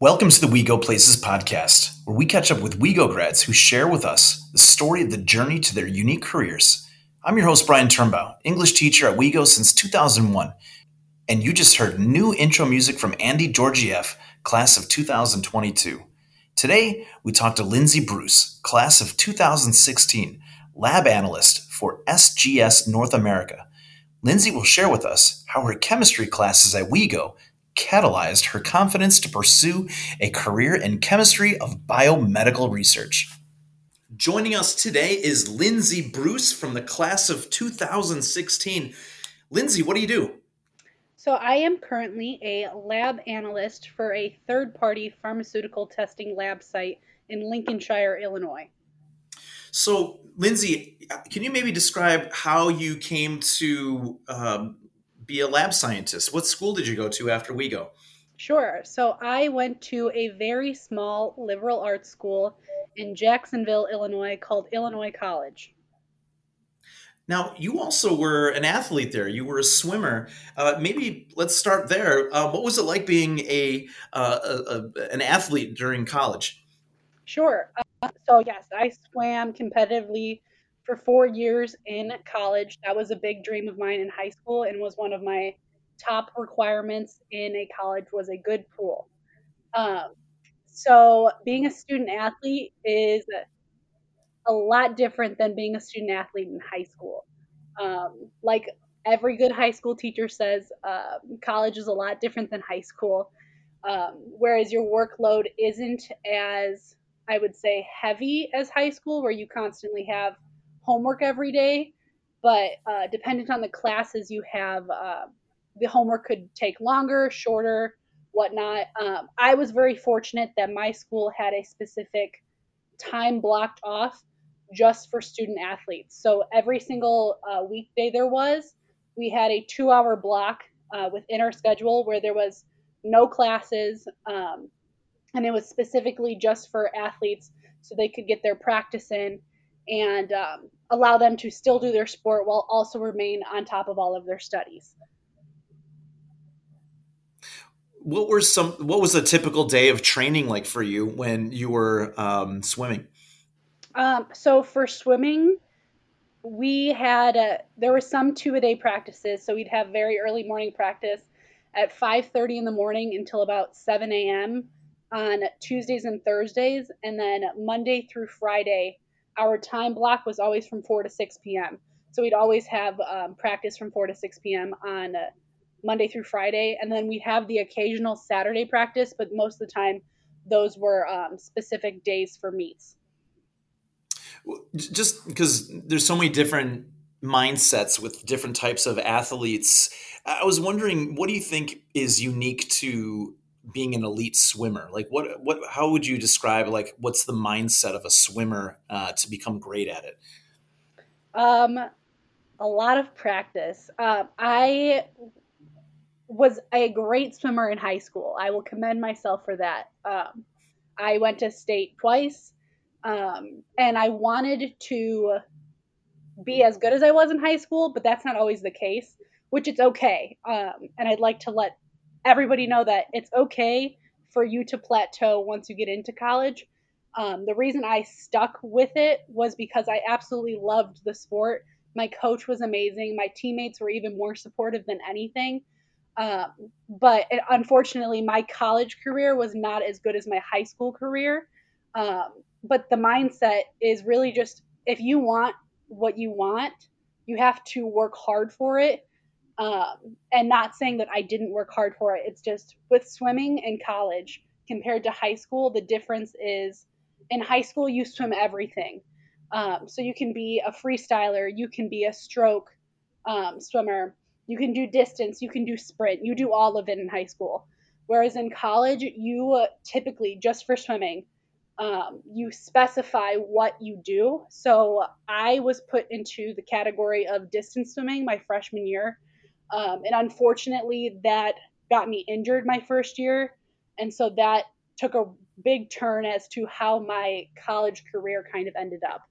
Welcome to the WeGo Places podcast, where we catch up with WeGo grads who share with us the story of the journey to their unique careers. I'm your host, Brian Turnbaugh, English teacher at WeGo since 2001, and you just heard new intro music from Andy Georgieff, class of 2022. Today, we talked to Lindsay Bruce, class of 2016, lab analyst for SGS North America. Lindsay will share with us how her chemistry classes at WeGo catalyzed her confidence to pursue a career in chemistry of biomedical research. Joining us today is Lindsay Bruce from the class of 2016. Lindsay, what do you do? So I am currently a lab analyst for a third-party pharmaceutical testing lab site in Lincolnshire, Illinois. So Lindsay, can you maybe describe how you came to be a lab scientist? What school did you go to after WeGo? Sure. So I went to a very small liberal arts school in Jacksonville, Illinois, called Illinois College. Now, you also were an athlete there. You were a swimmer. Maybe let's start there. What was it like being an athlete during college? Sure. So yes, I swam competitively for 4 years in college. That was a big dream of mine in high school and was one of my top requirements in a college was a good pool. So being a student athlete is a lot different than being a student athlete in high school. Like every good high school teacher says, college is a lot different than high school, whereas your workload isn't as, I would say, heavy as high school, where you constantly have homework every day, but dependent on the classes you have, the homework could take longer, shorter, whatnot. I was very fortunate that my school had a specific time blocked off just for student athletes. So every single weekday we had a 2-hour block within our schedule where there was no classes, and it was specifically just for athletes so they could get their practice in and allow them to still do their sport while also remain on top of all of their studies. What was a typical day of training like for you when you were swimming? So for swimming, we had there were some 2-a-day practices. So we'd have very early morning practice at 5:30 in the morning until about 7 a.m. on Tuesdays and Thursdays, and then Monday through Friday, our time block was always from 4 to 6 p.m. So we'd always have practice from 4 to 6 p.m. on Monday through Friday. And then we'd have the occasional Saturday practice, but most of the time those were specific days for meets. Just because there's so many different mindsets with different types of athletes, I was wondering, what do you think is unique to being an elite swimmer? Like what, how would you describe, like, what's the mindset of a swimmer to become great at it? A lot of practice. I was a great swimmer in high school. I will commend myself for that. I went to state twice, and I wanted to be as good as I was in high school, but that's not always the case, which it's okay. And I'd like to let everybody know that it's okay for you to plateau once you get into college. The reason I stuck with it was because I absolutely loved the sport. My coach was amazing. My teammates were even more supportive than anything. But unfortunately, my college career was not as good as my high school career. But the mindset is really just, if you want what you want, you have to work hard for it. And not saying that I didn't work hard for it. It's just with swimming and college compared to high school, the difference is in high school, you swim everything. So you can be a freestyler, you can be a stroke swimmer, you can do distance, you can do sprint, you do all of it in high school. Whereas in college, you typically, just for swimming, you specify what you do. So I was put into the category of distance swimming my freshman year. And unfortunately, that got me injured my first year. And so that took a big turn as to how my college career kind of ended up.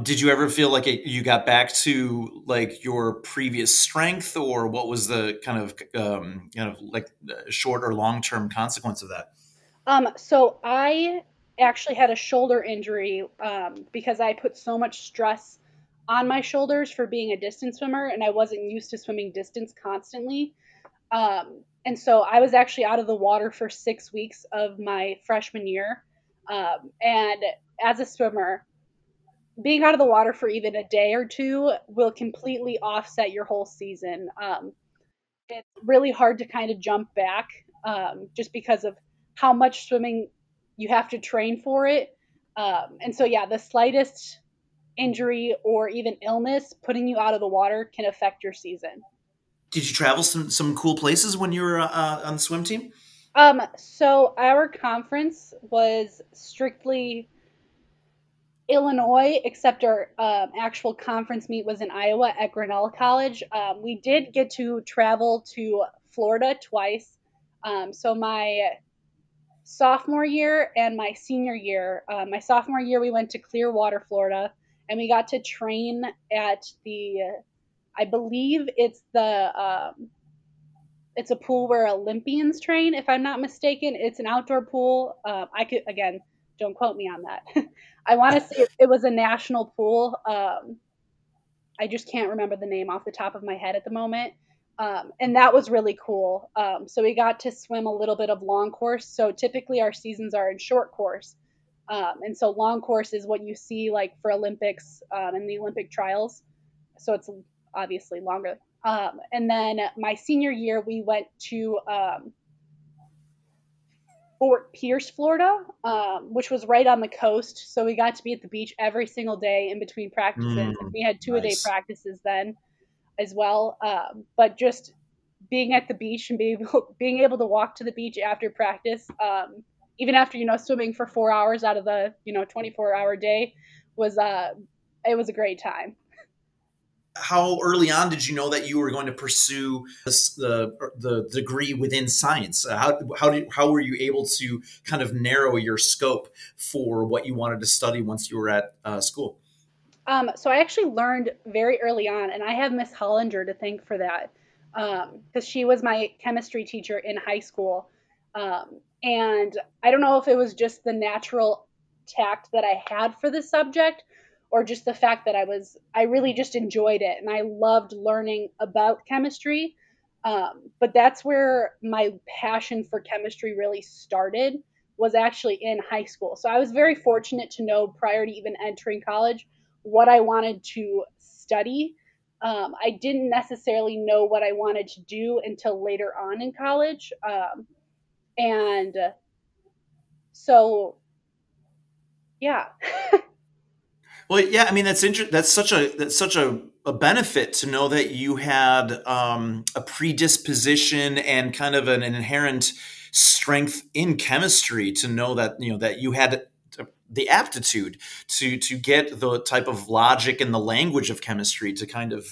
Did you ever feel like you got back to like your previous strength, or what was the kind of short or long-term consequence of that? So I actually had a shoulder injury because I put so much stress on my shoulders for being a distance swimmer, and I wasn't used to swimming distance constantly. And so I was actually out of the water for 6 weeks of my freshman year. And as a swimmer, being out of the water for even a day or two will completely offset your whole season. It's really hard to kind of jump back just because of how much swimming you have to train for it. And so, yeah, the slightest injury or even illness putting you out of the water can affect your season. Did you travel some cool places when you were on the swim team? So our conference was strictly Illinois, except our actual conference meet was in Iowa at Grinnell College. We did get to travel to Florida twice. So my sophomore year and my senior year. My sophomore year, we went to Clearwater, Florida, and we got to train at the I believe it's the it's a pool where Olympians train, if I'm not mistaken. It's an outdoor pool. I could, again, don't quote me on that. I want to say it was a national pool. I just can't remember the name off the top of my head at the moment. And that was really cool. So we got to swim a little bit of long course. So typically our seasons are in short course. And so long course is what you see like for Olympics and the Olympic trials. So it's obviously longer. And then my senior year, we went to Fort Pierce, Florida, which was right on the coast. So we got to be at the beach every single day in between practices. And we had two-a-day practices then as well. But just being at the beach and being able to walk to the beach after practice, even after, swimming for 4 hours out of the, 24-hour day it was a great time. How early on did you know that you were going to pursue the degree within science? How were you able to kind of narrow your scope for what you wanted to study once you were at school? So I actually learned very early on, and I have Miss Hollinger to thank for that, because she was my chemistry teacher in high school. And I don't know if it was just the natural tact that I had for the subject, or just the fact that I really just enjoyed it. And I loved learning about chemistry. But that's where my passion for chemistry really started, was actually in high school. So I was very fortunate to know prior to even entering college what I wanted to study. I didn't necessarily know what I wanted to do until later on in college. And so, yeah. Well, yeah, I mean, that's such a benefit to know that you had a predisposition and kind of an inherent strength in chemistry, to know that, that you had the aptitude to get the type of logic and the language of chemistry to kind of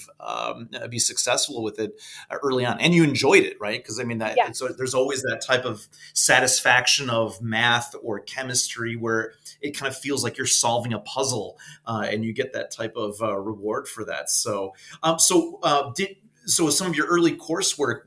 be successful with it early on. And you enjoyed it, right? Because I mean, So there's always that type of satisfaction of math or chemistry where it kind of feels like you're solving a puzzle and you get that type of reward for that. So some of your early coursework,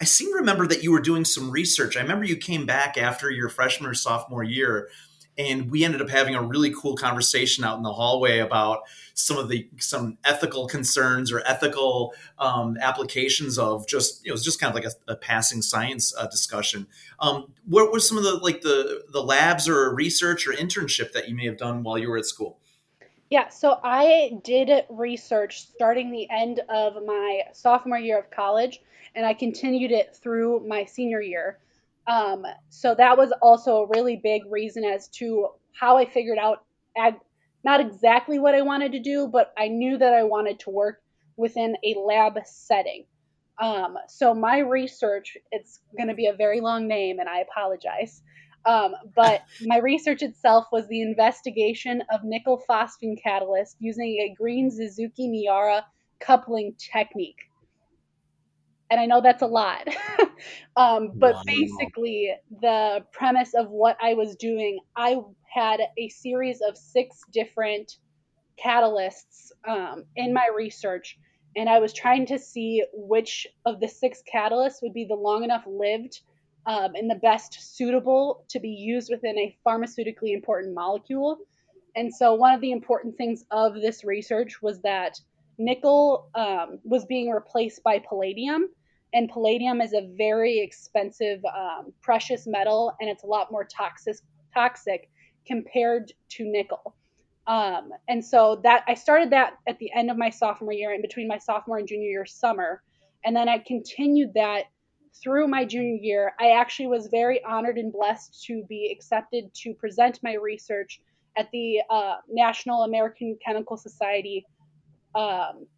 I seem to remember that you were doing some research. I remember you came back after your freshman or sophomore year, and we ended up having a really cool conversation out in the hallway about some ethical concerns or ethical applications of just, it was just kind of like a passing science discussion. What were some of the labs or research or internship that you may have done while you were at school? Yeah, so I did research starting the end of my sophomore year of college, and I continued it through my senior year. So that was also a really big reason as to how I figured out not exactly what I wanted to do, but I knew that I wanted to work within a lab setting. So my research, it's going to be a very long name and I apologize. But my research itself was the investigation of nickel phosphine catalyst using a green Suzuki-Miyaura coupling technique. And I know that's a lot, but wow. Basically the premise of what I was doing, I had a series of 6 different catalysts in my research, and I was trying to see which of the 6 catalysts would be the long enough lived and the best suitable to be used within a pharmaceutically important molecule. And so one of the important things of this research was that nickel was being replaced by palladium, and palladium is a very expensive precious metal, and it's a lot more toxic compared to nickel. And so that I started that at the end of my sophomore year, in between my sophomore and junior year summer, and then I continued that through my junior year. I actually was very honored and blessed to be accepted to present my research at the National American Chemical Society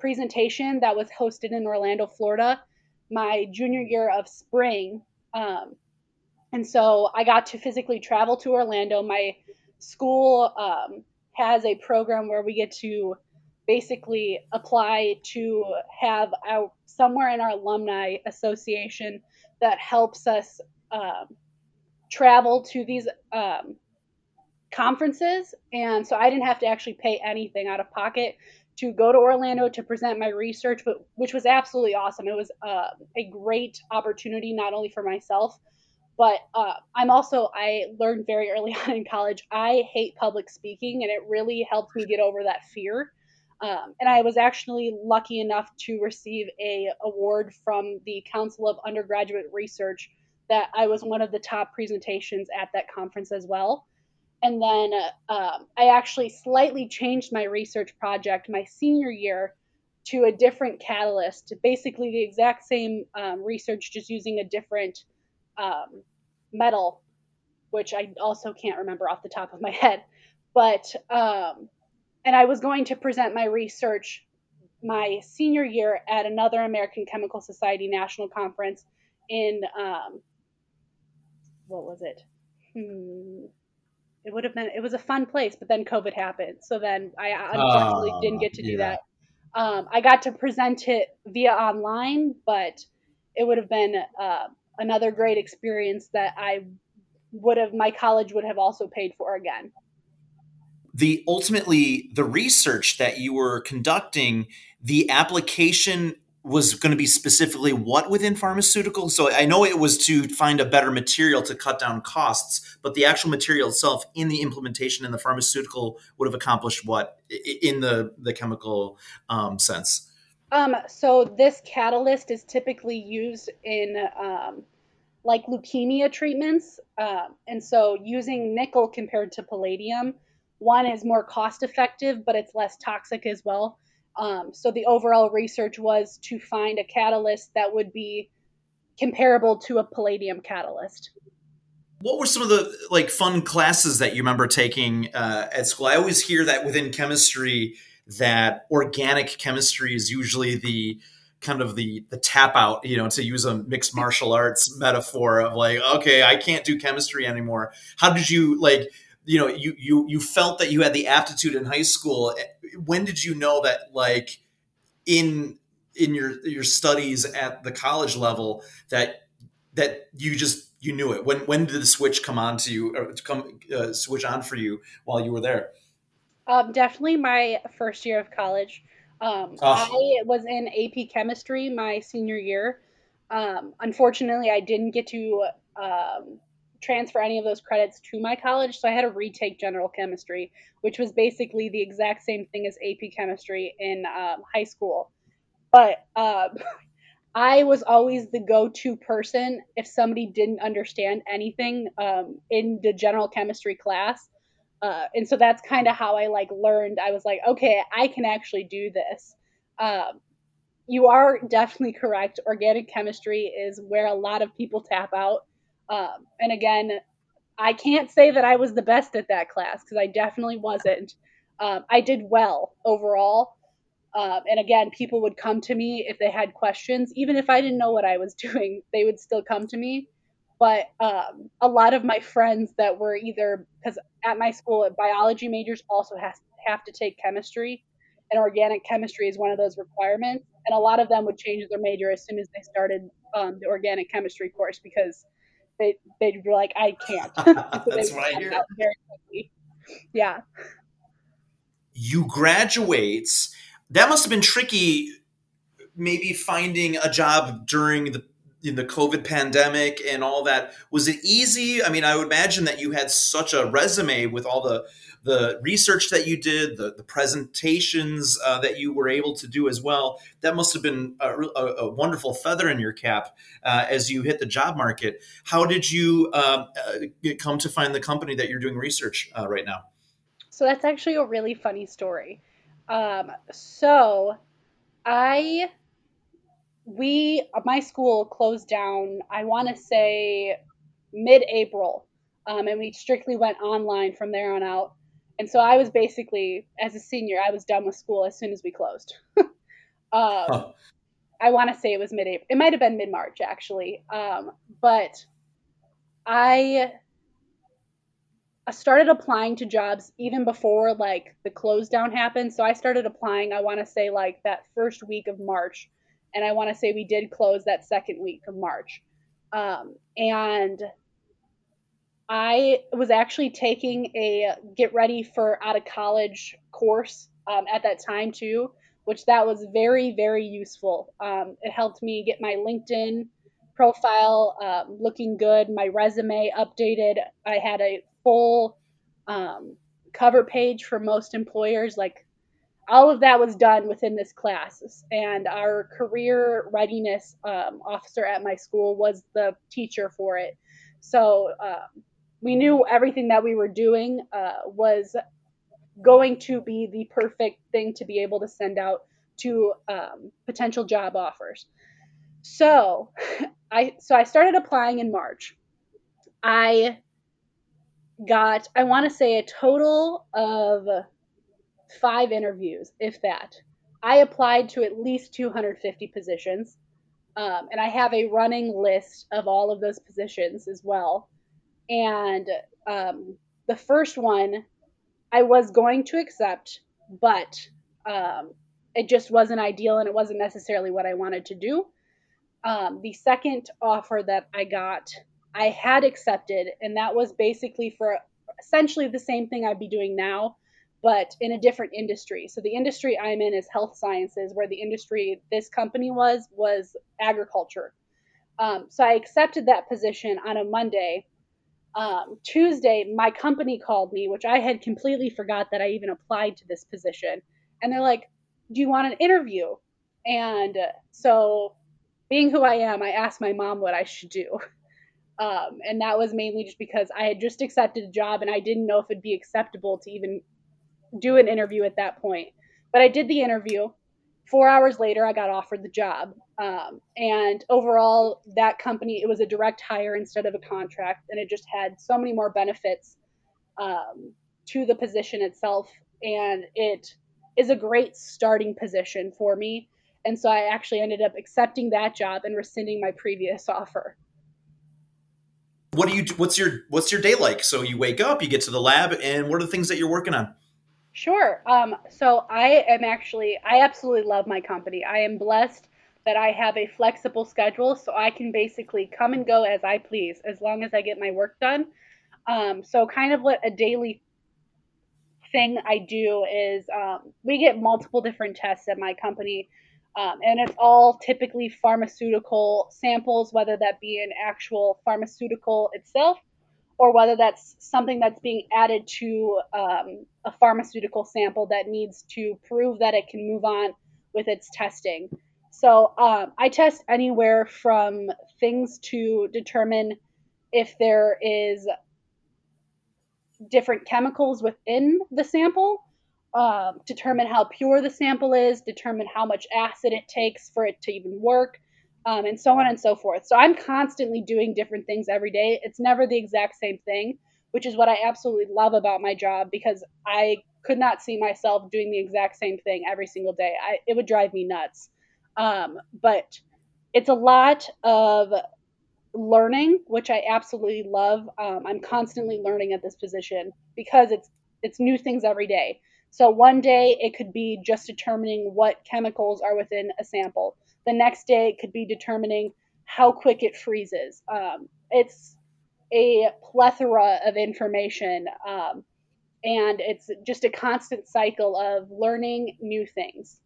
presentation that was hosted in Orlando, Florida, my junior year of spring. And so I got to physically travel to Orlando. My school has a program where we get to basically apply to have somewhere in our alumni association that helps us travel to these conferences. And so I didn't have to actually pay anything out of pocket to go to Orlando to present my research, but which was absolutely awesome. It was a great opportunity, not only for myself, but I learned very early on in college, I hate public speaking, and it really helped me get over that fear. And I was actually lucky enough to receive a award from the Council of Undergraduate Research that I was one of the top presentations at that conference as well. And then I actually slightly changed my research project my senior year to a different catalyst, basically the exact same research, just using a different metal, which I also can't remember off the top of my head. But, and I was going to present my research my senior year at another American Chemical Society National Conference in, what was it? It was a fun place, but then COVID happened. So then I unfortunately didn't get to do that. I got to present it via online, but it would have been another great experience that my college would have also paid for again. Ultimately, the research that you were conducting, the application was going to be specifically what within pharmaceuticals? So I know it was to find a better material to cut down costs, but the actual material itself in the implementation in the pharmaceutical would have accomplished what in the chemical sense? So this catalyst is typically used in like leukemia treatments. And so using nickel compared to palladium, one is more cost effective, but it's less toxic as well. So the overall research was to find a catalyst that would be comparable to a palladium catalyst. What were some of the fun classes that you remember taking at school? I always hear that within chemistry, that organic chemistry is usually the kind of the tap out, to use a mixed martial arts metaphor of okay, I can't do chemistry anymore. How did you you felt that you had the aptitude in high school? When did you know that in your studies at the college level that you knew it? When did the switch come on to you, or switch on for you while you were there? Definitely my first year of college. I was in AP chemistry my senior year. Unfortunately, I didn't get to transfer any of those credits to my college, so I had to retake general chemistry, which was basically the exact same thing as AP chemistry in high school. But I was always the go-to person if somebody didn't understand anything in the general chemistry class, and so that's kind of how I learned. I was okay, I can actually do this. You are definitely correct. Organic chemistry is where a lot of people tap out. And again, I can't say that I was the best at that class because I definitely wasn't. I did well overall. And again, people would come to me if they had questions. Even if I didn't know what I was doing, they would still come to me. But a lot of my friends that were either, because at my school, biology majors also have to take chemistry, and organic chemistry is one of those requirements. And a lot of them would change their major as soon as they started the organic chemistry course because they'd be like, I can't. So that's what I hear. Very quickly. Yeah. You graduate. That must have been tricky, maybe finding a job during the COVID pandemic and all that. Was it easy? I mean, I would imagine that you had such a resume with all the research that you did, the presentations that you were able to do as well. That must have been a wonderful feather in your cap as you hit the job market. How did you come to find the company that you're doing research right now? So that's actually a really funny story. My school closed down, I want to say mid-April, and we strictly went online from there on out. And so I was basically, as a senior, I was done with school as soon as we closed. I want to say it was mid-April. It might have been mid-March, actually. But I started applying to jobs even before like the close down happened. So I started applying, I want to say like that first week of March. And I want to say we did close that second week of March. And I was actually taking a get ready for out of college course at that time too, which that was very, very useful. It helped me get my LinkedIn profile looking good, my resume updated. I had a full cover page for most employers. Like all of that was done within this class, and our career readiness officer at my school was the teacher for it. So we knew everything that we were doing was going to be the perfect thing to be able to send out to potential job offers. So I started applying in March. I got, I want to say, a total of 5 interviews, if that. I applied to at least 250 positions, and I have a running list of all of those positions as well. And the first one I was going to accept, but it just wasn't ideal, and it wasn't necessarily what I wanted to do. The second offer that I got, I had accepted, and that was basically for essentially the same thing I'd be doing now, but in a different industry. So the industry I'm in is health sciences, where the industry this company was agriculture. So I accepted that position on a Monday. Tuesday, my company called me, which I had completely forgot that I even applied to this position. And they're like, do you want an interview? And so being who I am, I asked my mom what I should do. And that was mainly just because I had just accepted a job and I didn't know if it'd be acceptable to even do an interview at that point. But I did the interview. 4 hours later, I got offered the job. And overall, that company, it was a direct hire instead of a contract. And it just had so many more benefits to the position itself. And it is a great starting position for me. And so I actually ended up accepting that job and rescinding my previous offer. What do you do? What's your day like? So you wake up, you get to the lab, and what are the things that you're working on? Sure. So I absolutely love my company. I am blessed that I have a flexible schedule, so I can basically come and go as I please, as long as I get my work done. So kind of what a daily thing I do is we get multiple different tests at my company. And it's all typically pharmaceutical samples, whether that be an actual pharmaceutical itself or whether that's something that's being added to a pharmaceutical sample that needs to prove that it can move on with its testing. So I test anywhere from things to determine if there is different chemicals within the sample, determine how pure the sample is, determine how much acid it takes for it to even work, and so on and so forth. So I'm constantly doing different things every day. It's never the exact same thing, which is what I absolutely love about my job, because I could not see myself doing the exact same thing every single day. It would drive me nuts. But it's a lot of learning, which I absolutely love. I'm constantly learning at this position because it's new things every day. So one day it could be just determining what chemicals are within a sample. The next day it could be determining how quick it freezes. It's a plethora of information, and it's just a constant cycle of learning new things.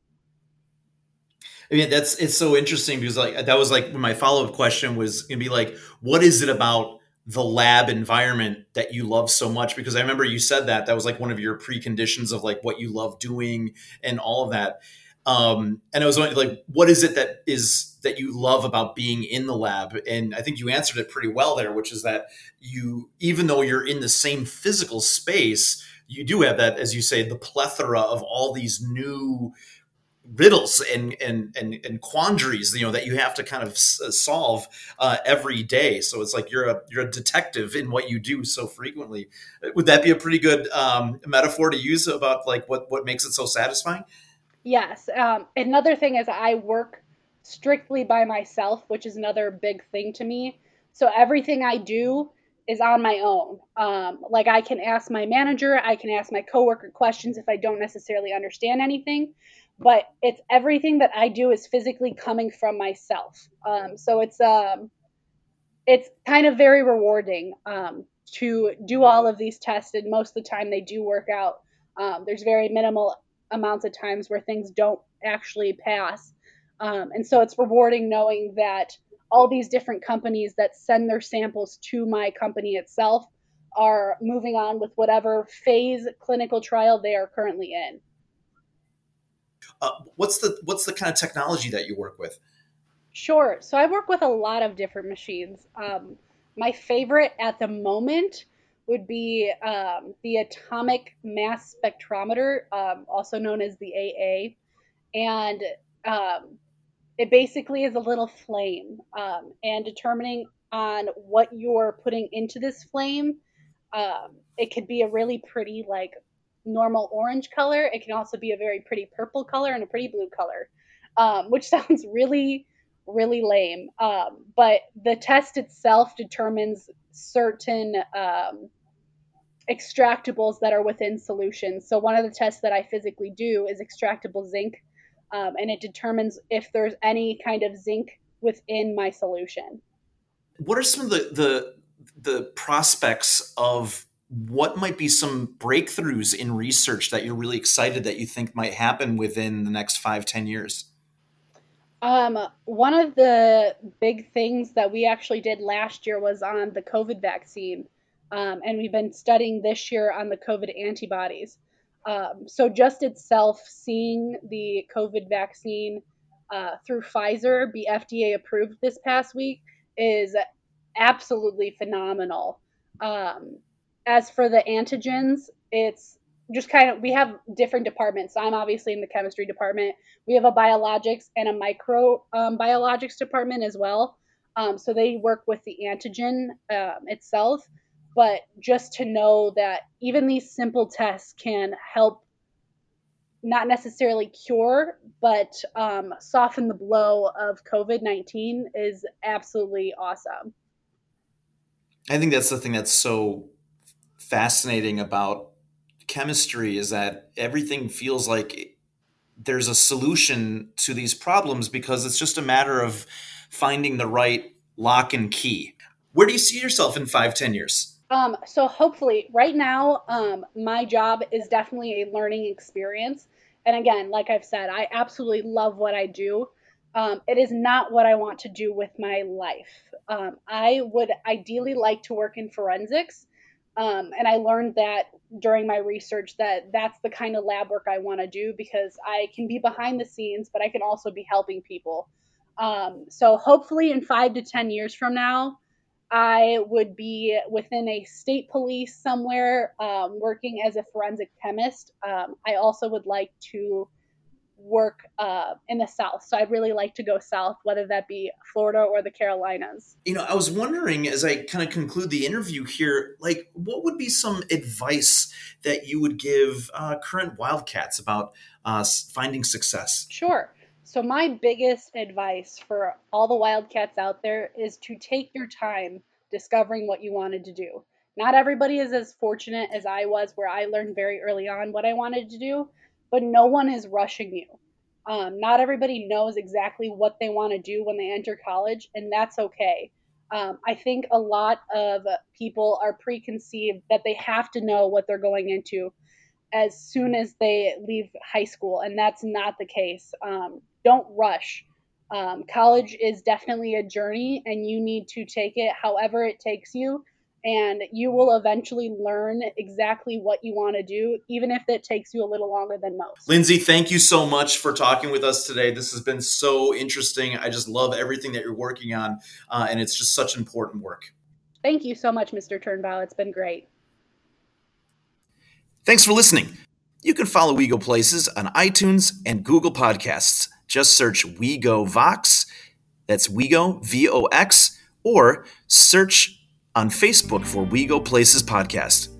I mean, it's so interesting because that was when my follow-up question was going to be what is it about the lab environment that you love so much? Because I remember you said that was one of your preconditions of what you love doing and all of that. And I was wondering, what is it that you love about being in the lab? And I think you answered it pretty well there, which is that you, even though you're in the same physical space, you do have that, as you say, the plethora of all these new riddles and quandaries, that you have to kind of solve every day. So it's you're a detective in what you do so frequently. Would that be a pretty good metaphor to use about what makes it so satisfying? Yes. Another thing is I work strictly by myself, which is another big thing to me. So everything I do is on my own. I can ask my manager, I can ask my coworker questions if I don't necessarily understand anything. But it's everything that I do is physically coming from myself. So it's kind of very rewarding to do all of these tests. And most of the time they do work out. There's very minimal amounts of times where things don't actually pass. And so it's rewarding knowing that all these different companies that send their samples to my company itself are moving on with whatever phase clinical trial they are currently in. What's the kind of technology that you work with? Sure. So I work with a lot of different machines. My favorite at the moment would be the atomic mass spectrometer, also known as the AA. And it basically is a little flame, and determining on what you're putting into this flame. It could be a really pretty normal orange color. It can also be a very pretty purple color and a pretty blue color, which sounds really, really lame. But the test itself determines certain extractables that are within solutions. So one of the tests that I physically do is extractable zinc, and it determines if there's any kind of zinc within my solution. What are some of the prospects of what might be some breakthroughs in research that you're really excited that you think might happen within the next 5-10 years? One of the big things that we actually did last year was on the COVID vaccine. And we've been studying this year on the COVID antibodies. So just itself, seeing the COVID vaccine through Pfizer be FDA approved this past week is absolutely phenomenal. As for the antigens, it's just we have different departments. So I'm obviously in the chemistry department. We have a biologics and a microbiologics department as well. So they work with the antigen itself. But just to know that even these simple tests can help not necessarily cure, but soften the blow of COVID-19 is absolutely awesome. I think that's the thing that's so fascinating about chemistry is that everything feels like there's a solution to these problems because it's just a matter of finding the right lock and key. Where do you see yourself in 5-10 years? So hopefully right now, my job is definitely a learning experience. And again, like I've said, I absolutely love what I do. It is not what I want to do with my life. I would ideally like to work in forensics. And I learned that during my research that that's the kind of lab work I want to do because I can be behind the scenes, but I can also be helping people. So hopefully in 5 to 10 years from now, I would be within a state police somewhere working as a forensic chemist. I also would like to work in the South. So I'd really like to go South, whether that be Florida or the Carolinas. You know, I was wondering, as I kind of conclude the interview here, like, what would be some advice that you would give current Wildcats about finding success? Sure. So my biggest advice for all the Wildcats out there is to take your time discovering what you wanted to do. Not everybody is as fortunate as I was, where I learned very early on what I wanted to do, but no one is rushing you. Not everybody knows exactly what they want to do when they enter college, and that's okay. I think a lot of people are preconceived that they have to know what they're going into as soon as they leave high school, and that's not the case. Don't rush. College is definitely a journey, and you need to take it however it takes you, and you will eventually learn exactly what you want to do, even if it takes you a little longer than most. Lindsay, thank you so much for talking with us today. This has been so interesting. I just love everything that you're working on, and it's just such important work. Thank you so much, Mr. Turnbaugh. It's been great. Thanks for listening. You can follow WeGo Places on iTunes and Google Podcasts. Just search WeGo Vox, that's WeGo, VOX, or search on Facebook for WeGo Places Podcast.